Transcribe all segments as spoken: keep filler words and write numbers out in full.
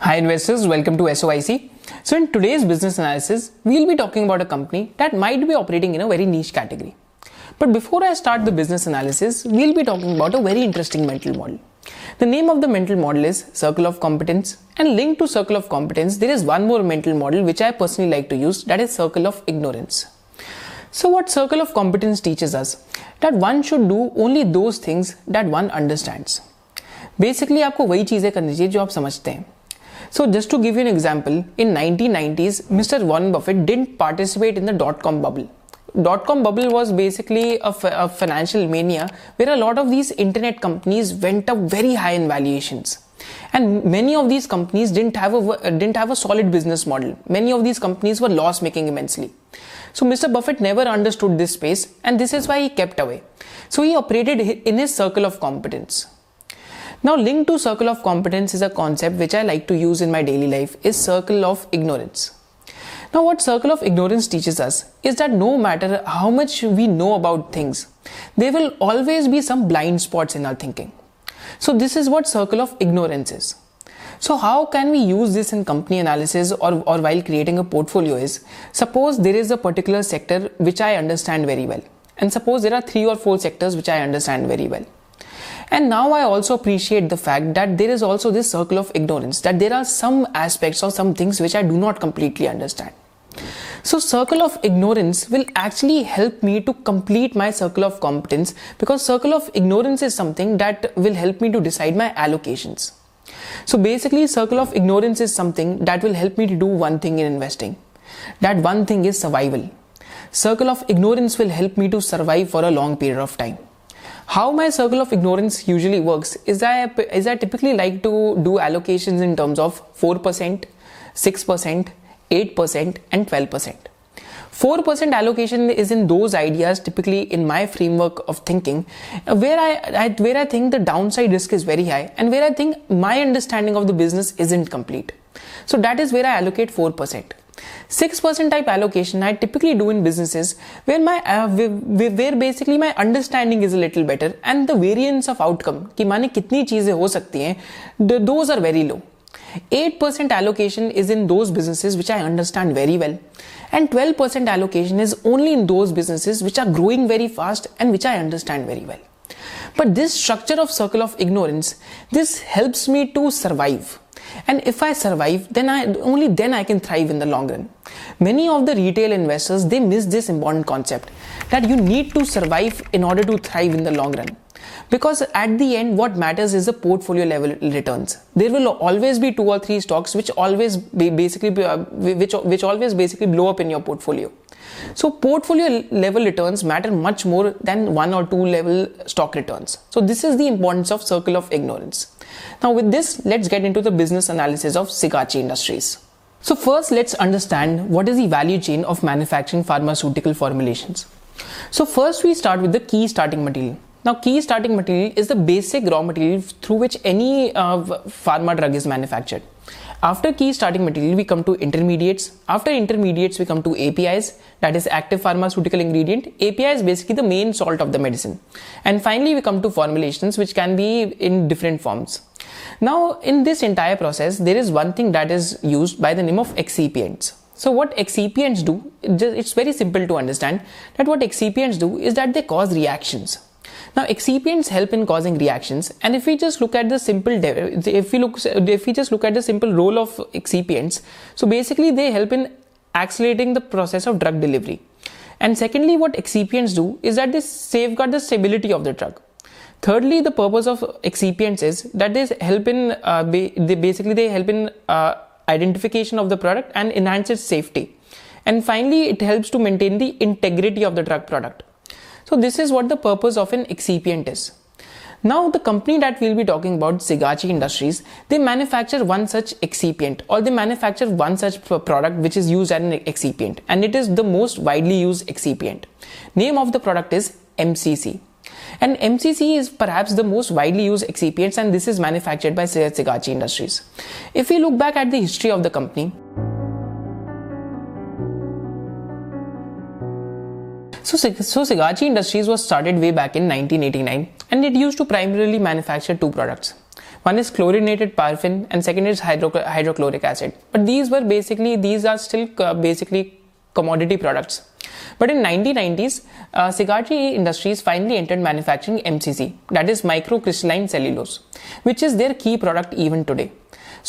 Hi investors, welcome to S O I C. So in today's business analysis, we'll be talking about a company that might be operating in a very niche category. But before I start the business analysis, we'll be talking about a very interesting mental model. The name of the mental model is Circle of Competence, and linked to Circle of Competence, there is one more mental model which I personally like to use, that is Circle of Ignorance. So what Circle of Competence teaches us? That one should do only those things that one understands. Basically, आपको वही चीजें करनी चाहिए जो आप समझते हैं. So just to give you an example, in nineteen nineties, Mister Warren Buffett didn't participate in the dot-com bubble. Dot-com bubble was basically a, a financial mania where a lot of these internet companies went up very high in valuations. And many of these companies didn't have a, didn't have a solid business model. Many of these companies were loss-making immensely. So Mister Buffett never understood this space, and this is why he kept away. So he operated in his circle of competence. Now, linked to circle of competence is a concept which I like to use in my daily life, is circle of ignorance. Now, what circle of ignorance teaches us is that no matter how much we know about things, there will always be some blind spots in our thinking. So this is what circle of ignorance is. So how can we use this in company analysis or, or while creating a portfolio is, suppose there is a particular sector which I understand very well. And suppose there are three or four sectors which I understand very well. And now I also appreciate the fact that there is also this circle of ignorance, that there are some aspects or some things which I do not completely understand. So circle of ignorance will actually help me to complete my circle of competence, because circle of ignorance is something that will help me to decide my allocations. So basically, circle of ignorance is something that will help me to do one thing in investing. That one thing is survival. Circle of ignorance will help me to survive for a long period of time. How my circle of ignorance usually works is I, is I typically like to do allocations in terms of four percent, six percent, eight percent and twelve percent. four percent allocation is in those ideas typically in my framework of thinking where I, I, where I think the downside risk is very high and where I think my understanding of the business isn't complete. So that is where I allocate four percent. six percent type allocation I typically do in businesses where my uh, where basically my understanding is a little better and the variance of outcome कि माने कितनी चीजें हो सकती हैं, those are very low. eight percent allocation is in those businesses which I understand very well, and twelve percent allocation is only in those businesses which are growing very fast and which I understand very well. But this structure of circle of ignorance, this helps me to survive. And if I survive, then I only then I can thrive in the long run. Many of the retail investors, they miss this important concept that you need to survive in order to thrive in the long run. Because at the end, what matters is the portfolio level returns. There will always be two or three stocks which always basically which which always basically blow up in your portfolio. So portfolio level returns matter much more than one or two level stock returns. So this is the importance of circle of ignorance. Now with this, let's get into the business analysis of Sigachi Industries. So first, let's understand what is the value chain of manufacturing pharmaceutical formulations. So first we start with the key starting material. Now, key starting material is the basic raw material through which any uh, pharma drug is manufactured. After key starting material, we come to intermediates. After intermediates, we come to A P Is, that is active pharmaceutical ingredient. A P I is basically the main salt of the medicine. And finally, we come to formulations, which can be in different forms. Now, in this entire process, there is one thing that is used by the name of excipients. So what excipients do, it's very simple to understand that what excipients do is that they cause reactions. Now, excipients help in causing reactions, and if we just look at the simple, if we look, if we just look at the simple role of excipients, so basically they help in accelerating the process of drug delivery. And secondly, what excipients do is that they safeguard the stability of the drug. Thirdly, the purpose of excipients is that they help in, uh, they basically they help in uh, identification of the product and enhance its safety. And finally, it helps to maintain the integrity of the drug product. So this is what the purpose of an excipient is. Now the company that we'll be talking about, Sigachi Industries, they manufacture one such excipient, or they manufacture one such product which is used as an excipient, and it is the most widely used excipient. Name of the product is M C C. And M C C is perhaps the most widely used excipient, and this is manufactured by Sigachi Industries. If we look back at the history of the company, So, so Sigachi Industries was started way back in nineteen eighty-nine, and it used to primarily manufacture two products. One is chlorinated paraffin and second is hydro- hydrochloric acid. But these were basically, these are still uh, basically commodity products. But in nineteen nineties, uh, Sigachi Industries finally entered manufacturing M C C, that is microcrystalline cellulose, which is their key product even today.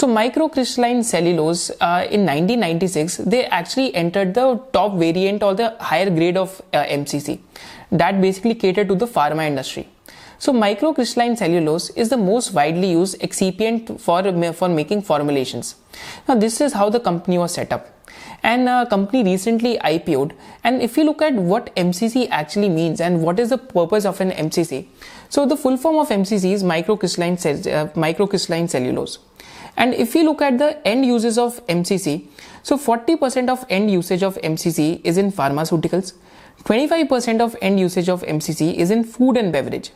So microcrystalline cellulose uh, in nineteen ninety-six, they actually entered the top variant or the higher grade of uh, M C C that basically catered to the pharma industry. So microcrystalline cellulose is the most widely used excipient for, for making formulations. Now this is how the company was set up. And a company recently I P O'd, and if you look at what M C C actually means and what is the purpose of an M C C. So the full form of M C C is microcrystalline, uh, microcrystalline cellulose. And if you look at the end uses of M C C, so forty percent of end usage of M C C is in pharmaceuticals, twenty-five percent of end usage of M C C is in food and beverage,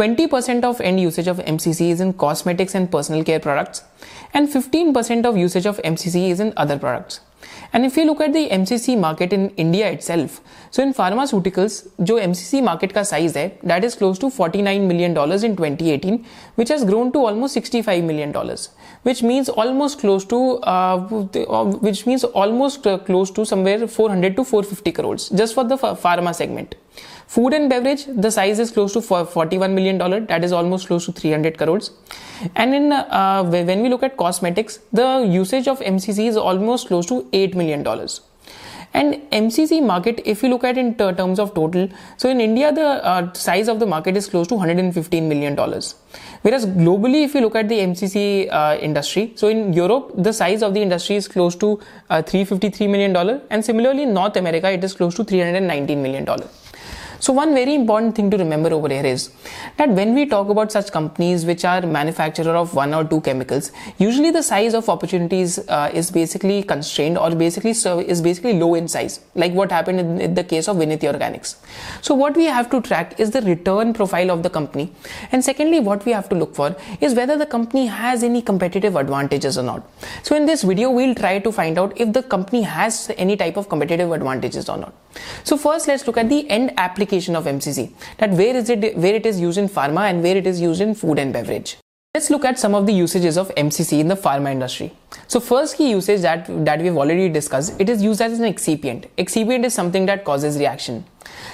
twenty percent of end usage of M C C is in cosmetics and personal care products, and fifteen percent of usage of M C C is in other products. And if you look at the M C C market in India itself, so in pharmaceuticals, जो M C C market का size है, that is close to forty-nine million dollars in twenty eighteen, which has grown to almost sixty-five million dollars, which means almost close to, uh, which means almost close to somewhere four hundred to four hundred fifty crores just for the pharma segment. Food and beverage, the size is close to forty-one million dollars, that is almost close to three hundred crores. And in uh, when we look at cosmetics, the usage of M C C is almost close to eight million dollars. And M C C market, if you look at in ter- terms of total, so in India the uh, size of the market is close to one hundred fifteen million dollars, whereas globally if you look at the M C C uh, industry, so in Europe the size of the industry is close to uh, three hundred fifty-three million dollars, and similarly in North America it is close to three hundred nineteen million dollars. So one very important thing to remember over here is that when we talk about such companies which are manufacturer of one or two chemicals, usually the size of opportunities uh, is basically constrained or basically so is basically low in size, like what happened in, in the case of Viniti Organics. So what we have to track is the return profile of the company, and secondly what we have to look for is whether the company has any competitive advantages or not. So in this video we'll try to find out if the company has any type of competitive advantages or not. So first let's look at the end application of M C C, that where is it where it is used in pharma and where it is used in food and beverage. Let's look at some of the usages of M C C in the pharma industry. So first key usage that that we've already discussed, it is used as an excipient. Excipient is something that causes reaction.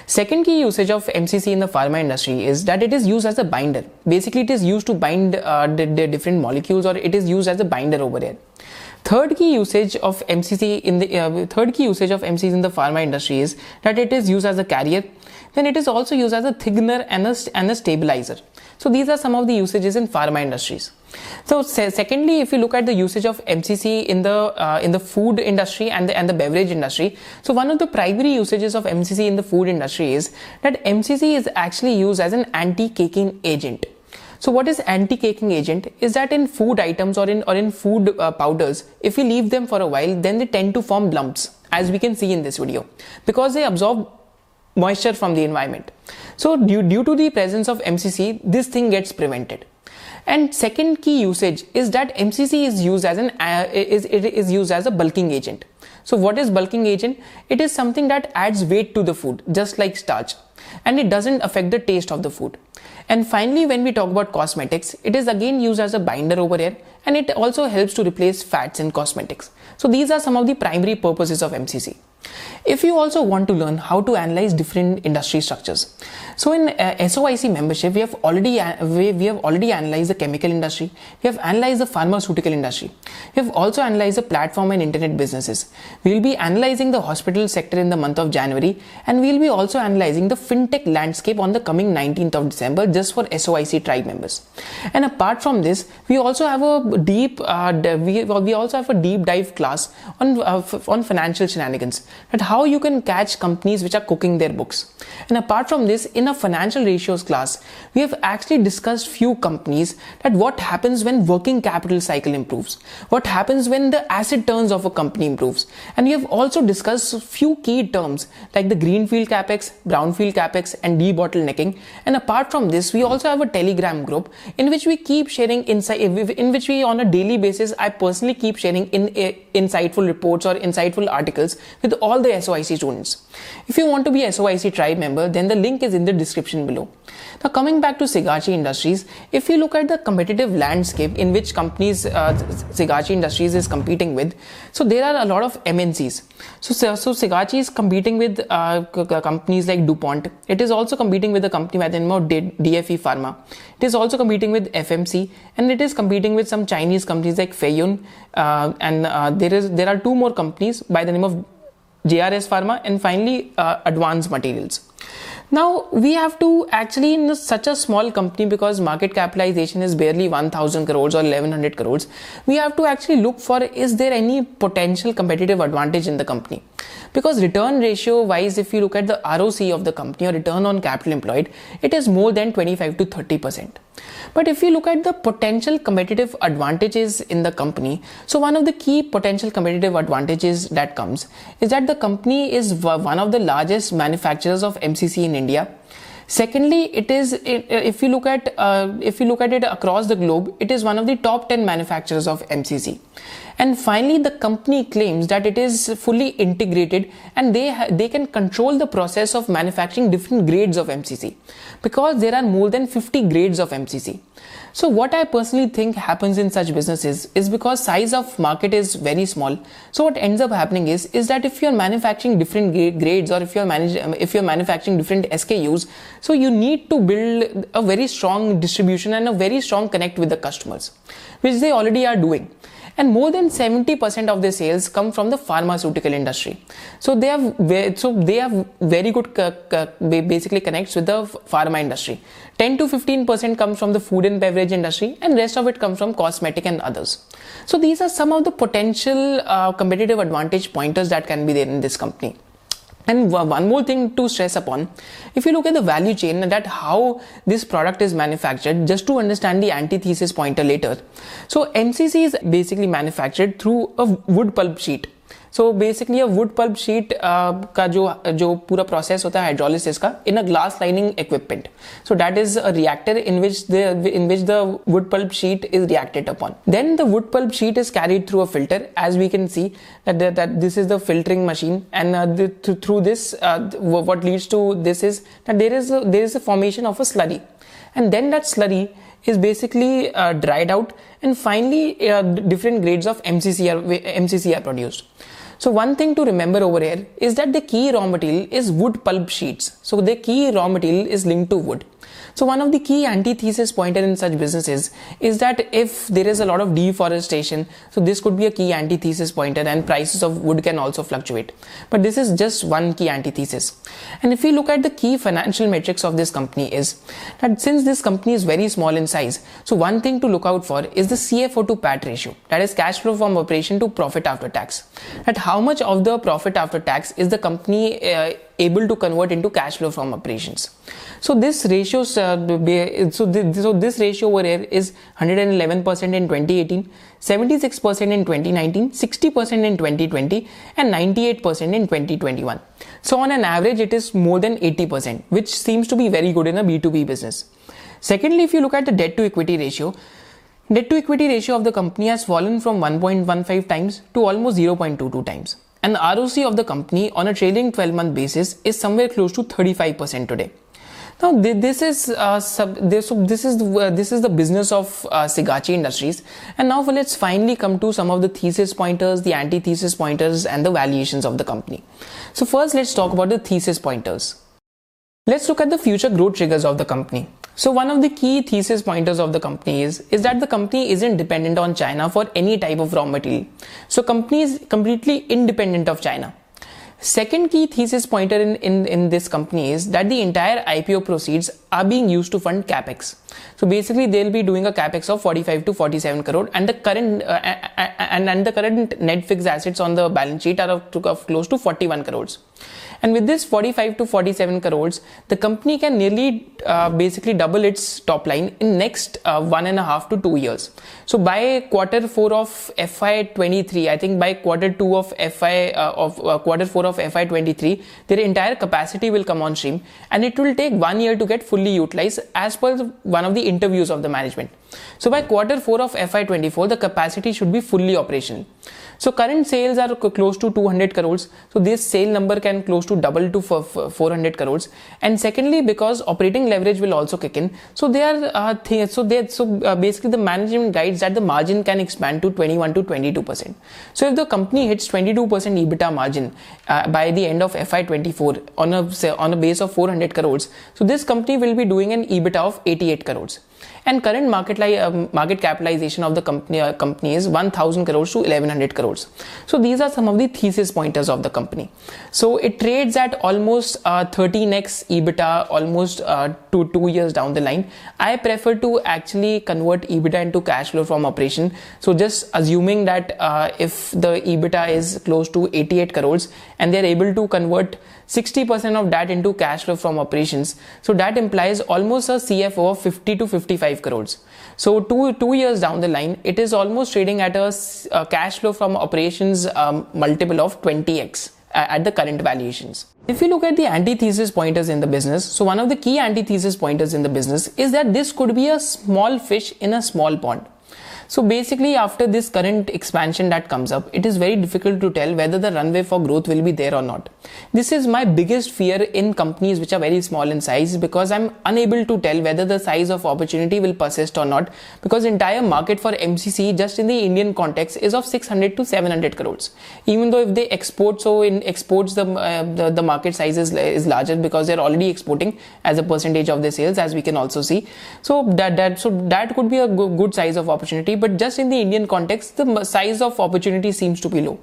Second key usage of M C C in the pharma industry is that it is used as a binder. Basically it is used to bind uh, the, the different molecules, or it is used as a binder over there. Third key usage of M C C in the uh, third key usage of M C C in the pharma industry is that it is used as a carrier. Then it is also used as a thickener and a, and a stabilizer. So these are some of the usages in pharma industries. So se- secondly, if you look at the usage of M C C in the uh, in the food industry and the and the beverage industry, so one of the primary usages of M C C in the food industry is that M C C is actually used as an anti-caking agent. So what is anti-caking agent is that in food items or in or in food uh, powders, if we leave them for a while, then they tend to form lumps, as we can see in this video, because they absorb moisture from the environment. So due, due to the presence of M C C, this thing gets prevented. And second key usage is that M C C is used as an uh, is it is used as a bulking agent. So what is bulking agent? It is something that adds weight to the food, just like starch, and it doesn't affect the taste of the food. And finally, when we talk about cosmetics, it is again used as a binder over here, and it also helps to replace fats in cosmetics. So these are some of the primary purposes of M C C. If you also want to learn how to analyze different industry structures, so in uh, S O I C membership, we have already uh, we, we have already analyzed the chemical industry, we have analyzed the pharmaceutical industry, we have also analyzed the platform and internet businesses. We will be analyzing the hospital sector in the month of January, and we will be also analyzing the fintech landscape on the coming nineteenth of December just for S O I C tribe members. And apart from this, we also have a deep uh, we, we also have a deep dive class on uh, f- on financial shenanigans. At how you can catch companies which are cooking their books. And apart from this, in a financial ratios class, we have actually discussed few companies that what happens when working capital cycle improves, what happens when the asset turns of a company improves. And we have also discussed few key terms like the greenfield capex, brownfield capex, and debottlenecking. And apart from this, we also have a Telegram group in which we keep sharing insight, in which we on a daily basis, I personally keep sharing in, uh, insightful reports or insightful articles with all the S O I C students. If you want to be S O I C tribe member, then the link is in the description below. Now coming back to Sigachi Industries, if you look at the competitive landscape in which companies uh, Sigachi Industries is competing with, so there are a lot of M N Cs. So, so Sigachi is competing with uh, companies like DuPont. It is also competing with a company by the name of D F E Pharma. It is also competing with F M C, and it is competing with some Chinese companies like Feiyun, uh, and uh, there is there are two more companies by the name of J R S Pharma, and finally uh, Advanced Materials. Now we have to actually, in such a small company, because market capitalization is barely one thousand crores or eleven hundred crores, we have to actually look for, is there any potential competitive advantage in the company? Because return ratio wise, if you look at the R O C of the company or return on capital employed, it is more than twenty-five to thirty percent. But if you look at the potential competitive advantages in the company, so one of the key potential competitive advantages that comes is that the company is one of the largest manufacturers of M C C in India. Secondly, it is, if you look at uh, if you look at it across the globe, it is one of the top ten manufacturers of M C C. And finally, the company claims that it is fully integrated, and they ha- they can control the process of manufacturing different grades of M C C, because there are more than fifty grades of M C C. So what I personally think happens in such businesses is, because size of market is very small, so what ends up happening is is that if you are manufacturing different grades, or if you are manage, if you are manufacturing different S K Us, so you need to build a very strong distribution and a very strong connect with the customers, which they already are doing. And more than seventy percent of their sales come from the pharmaceutical industry. So they have so they have very good basically connects with the pharma industry. ten to fifteen percent comes from the food and beverage industry, and rest of it comes from cosmetic and others. So these are some of the potential uh, competitive advantage pointers that can be there in this company. And one more thing to stress upon, if you look at the value chain, that how this product is manufactured, just to understand the antithesis pointer later. So M C C is basically manufactured through a wood pulp sheet. So basically a wood pulp sheet uh, का जो जो पूरा process होता है hydrolysis का, in a glass lining equipment. So that is a reactor in which the in which the wood pulp sheet is reacted upon. Then the wood pulp sheet is carried through a filter, as we can see that that, that this is the filtering machine, and uh, the, th- through this uh, what leads to this is that there is a, there is a formation of a slurry, and then that slurry is basically uh, dried out, and finally uh, different grades of M C C are, M C C are produced. So one thing to remember over here is that the key raw material is wood pulp sheets. So the key raw material is linked to wood. So one of the key antithesis pointer in such businesses is that if there is a lot of deforestation, so this could be a key antithesis pointer, and prices of wood can also fluctuate. But this is just one key antithesis. And if you look at the key financial metrics of this company is that since this company is very small in size, so one thing to look out for is the C F O to P A T ratio, that is cash flow from operation to profit after tax. That how How much of the profit after tax is the company uh, able to convert into cash flow from operations? So this ratio, uh, so, th- so this ratio over here is one hundred eleven percent in twenty eighteen, seventy-six percent in twenty nineteen, sixty percent in twenty twenty, and ninety-eight percent in twenty twenty-one. So on an average, it is more than eighty percent, which seems to be very good in a B two B business. Secondly, if you look at the debt to equity ratio, debt to equity ratio of the company has fallen from one point one five times to almost zero point two two times. And the R O C of the company on a trailing twelve month basis is somewhere close to thirty-five percent today. Now this is uh, sub, this, this is uh, this is the business of uh, Sigachi Industries. And now let's finally come to some of the thesis pointers, the antithesis pointers, and the valuations of the company. So first, let's talk about the thesis pointers. Let's look at the future growth triggers of the company. So one of the key thesis pointers of the company is, is that the company isn't dependent on China for any type of raw material. So company is completely independent of China. Second key thesis pointer in, in, in this company is that the entire I P O proceeds are being used to fund CapEx. So basically they'll be doing a CapEx of forty-five to forty-seven crore, and the current uh, and, and the current net fixed assets on the balance sheet are of, of close to forty-one crores. And with this forty-five to forty-seven crores, the company can nearly uh, basically double its top line in next uh, one and a half to two years. So by quarter four of F Y twenty-three, I think by quarter two of F Y uh, of uh, quarter four of F Y twenty-three, their entire capacity will come on stream, and it will take one year to get fully utilized, as per one of the interviews of the management. So by quarter four of F Y twenty-four, the capacity should be fully operational. So current sales are close to two hundred crores. So this sale number can close to double to four hundred crores. And secondly, because operating leverage will also kick in. So they are uh, th- so they so uh, basically the management guides that the margin can expand to twenty-one to twenty-two percent. So if the company hits twenty-two percent EBITDA margin uh, by the end of F Y twenty-four on a say, on a base of four hundred crores, so this company will be doing an EBITDA of eighty-eight crores. And current market li- uh, market capitalization of the company uh, company is one thousand crores to eleven hundred crores. So these are some of the thesis pointers of the company. So it trades at almost uh, thirteen x EBITDA almost uh, to two years down the line. I prefer to actually convert EBITDA into cash flow from operation. So just assuming that uh, if the EBITDA is close to eighty-eight crores and they're able to convert sixty percent of that into cash flow from operations, so that implies almost a C F O of fifty to fifty-five crores. So two two years down the line, it is almost trading at a, a cash flow from operations um, multiple of twenty x at the current valuations. If you look at the antithesis pointers in the business, so one of the key antithesis pointers in the business is that this could be a small fish in a small pond. So basically, after this current expansion that comes up, it is very difficult to tell whether the runway for growth will be there or not. This is my biggest fear in companies which are very small in size, because I'm unable to tell whether the size of opportunity will persist or not, because the entire market for M C C just in the Indian context is of six hundred to seven hundred crores. Even though if they export, so in exports the uh, the, the market size is, is larger because they're already exporting as a percentage of their sales, as we can also see. So that, that, so that could be a go- good size of opportunity. But just in the Indian context, the size of opportunity seems to be low.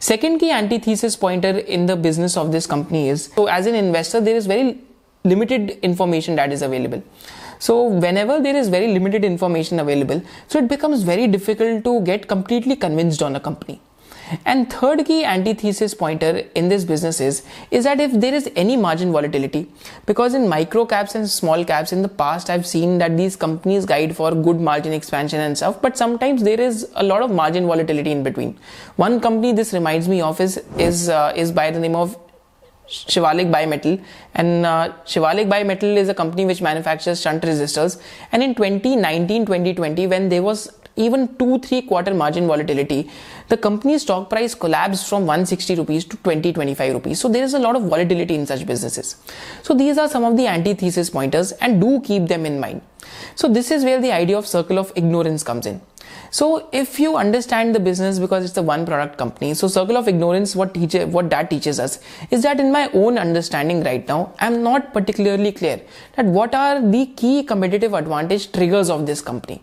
Second key antithesis pointer in the business of this company is, so as an investor, there is very limited information that is available. So whenever there is very limited information available, so it becomes very difficult to get completely convinced on a company. And third key antithesis pointer in this business is, is that if there is any margin volatility, because in micro caps and small caps in the past, I've seen that these companies guide for good margin expansion and stuff, but sometimes there is a lot of margin volatility in between. One company this reminds me of is, is, uh, is by the name of Shivalik Bimetal, and uh, Shivalik Bimetal is a company which manufactures shunt resistors, and in twenty nineteen twenty twenty, when there was even two to three quarter margin volatility, the company's stock price collapsed from one hundred sixty rupees to twenty to twenty-five rupees. So there is a lot of volatility in such businesses. So these are some of the antithesis pointers, and do keep them in mind. So this is where the idea of circle of ignorance comes in. So if you understand the business, because it's the one product company, so circle of ignorance, what teach, what that teaches us is that in my own understanding right now, I'm not particularly clear that what are the key competitive advantage triggers of this company.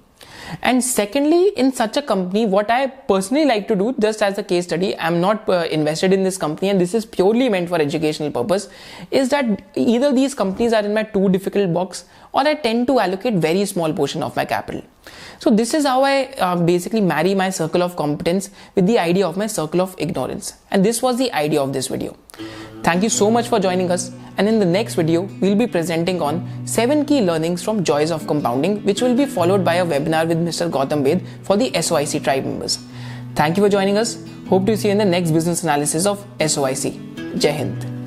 And secondly, in such a company, what I personally like to do, just as a case study, I'm not uh, invested in this company, and this is purely meant for educational purpose, is that either these companies are in my too difficult box, or I tend to allocate very small portion of my capital. So this is how I uh, basically marry my circle of competence with the idea of my circle of ignorance. And this was the idea of this video. Thank you so much for joining us. And in the next video, we'll be presenting on seven key learnings from joys of compounding, which will be followed by a webinar with Mister Gautam Ved for the S O I C tribe members. Thank you for joining us. Hope to see you in the next business analysis of S O I C. Jai Hind.